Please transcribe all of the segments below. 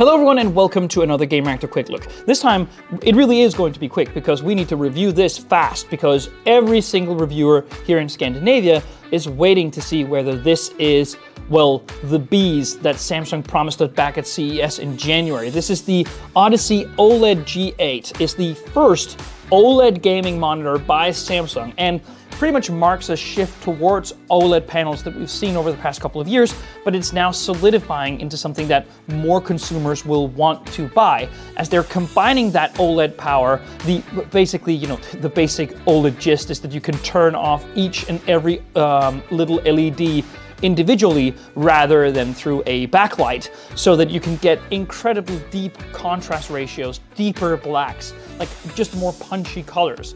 Hello everyone and welcome to another Game Reactor Quick Look. This time, it really is going to be quick because we need to review this fast because every single reviewer here in Scandinavia is waiting to see whether this is, well, the bees that Samsung promised us back at CES in January. This is the Odyssey OLED G8. It's the first OLED gaming monitor by Samsung and pretty much marks a shift towards OLED panels that we've seen over the past couple of years, but it's now solidifying into something that more consumers will want to buy as they're combining that OLED power. The basic OLED gist is that you can turn off each and every little LED individually rather than through a backlight so that you can get incredibly deep contrast ratios, deeper blacks, like just more punchy colors.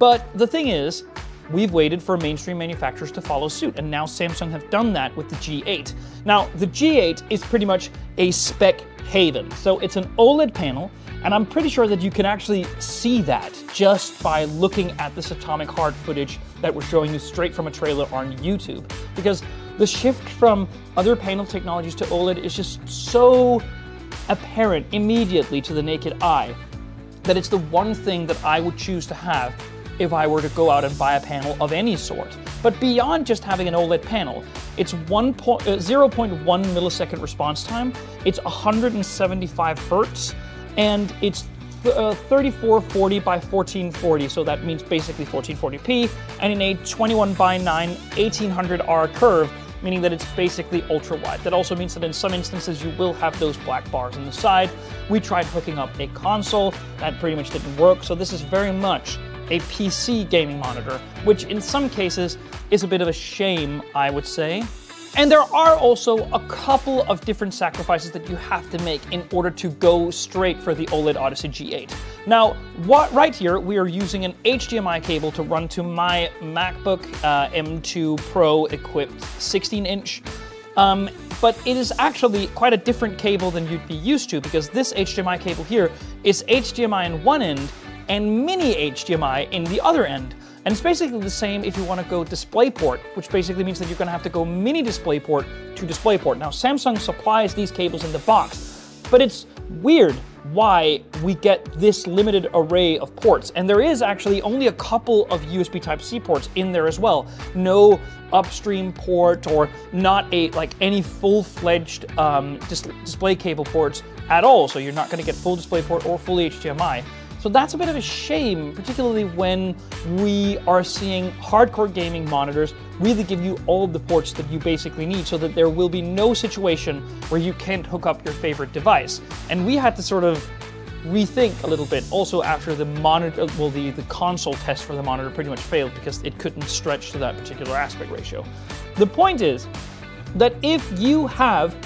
But the thing is, we've waited for mainstream manufacturers to follow suit, and now Samsung have done that with the G8. Now, the G8 is pretty much a spec haven. So it's an OLED panel, and I'm pretty sure that you can actually see that just by looking at this Atomic Heart footage that we're showing you straight from a trailer on YouTube. Because the shift from other panel technologies to OLED is just so apparent immediately to the naked eye that it's the one thing that I would choose to have if I were to go out and buy a panel of any sort. But beyond just having an OLED panel, it's 0.1 millisecond response time, it's 175 hertz, and it's 3440 by 1440, so that means basically 1440p, and in a 21 by 9 1800R curve, meaning that it's basically ultra wide. That also means that in some instances you will have those black bars on the side. We tried hooking up a console, that pretty much didn't work, so this is very much a PC gaming monitor, which in some cases is a bit of a shame, I would say. And there are also a couple of different sacrifices that you have to make in order to go straight for the OLED Odyssey G8. Now, right here, we are using an HDMI cable to run to my MacBook M2 Pro equipped 16-inch. But it is actually quite a different cable than you'd be used to because this HDMI cable here is HDMI in one end and mini HDMI in the other end. And it's basically the same if you want to go DisplayPort, which basically means that you're going to have to go mini DisplayPort to DisplayPort. Now, Samsung supplies these cables in the box, but it's weird why we get this limited array of ports. And there is actually only a couple of USB Type-C ports in there as well. No upstream port or not any full-fledged display cable ports at all. So you're not going to get full DisplayPort or full HDMI. So that's a bit of a shame, particularly when we are seeing hardcore gaming monitors really give you all of the ports that you basically need so that there will be no situation where you can't hook up your favorite device. And we had to sort of rethink a little bit also after the monitor, well, the console test for the monitor pretty much failed because it couldn't stretch to that particular aspect ratio. The point is that if you have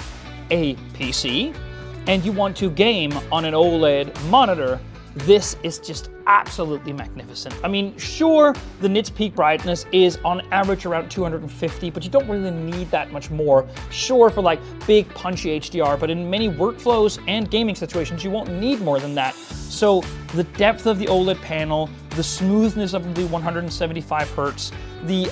a PC and you want to game on an OLED monitor, this is just absolutely magnificent. I mean, sure, the nit's peak brightness is on average around 250, but you don't really need that much more. Sure, for big punchy HDR, but in many workflows and gaming situations, you won't need more than that. So the depth of the OLED panel, the smoothness of the 175 hertz, the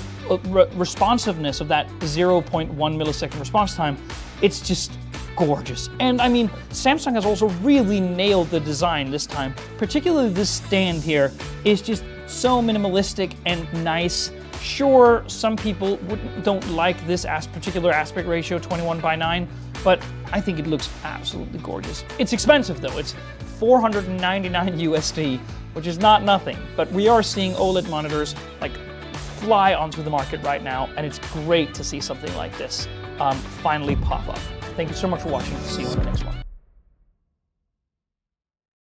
responsiveness of that 0.1 millisecond response time, it's just gorgeous. And I mean, Samsung has also really nailed the design this time. Particularly this stand here is just so minimalistic and nice. Sure, some people don't like this particular aspect ratio, 21 by 9, but I think it looks absolutely gorgeous. It's expensive though. It's $499 USD, which is not nothing, but we are seeing OLED monitors fly onto the market right now, and it's great to see something like this finally pop up. Thank you so much for watching. See you in the next one.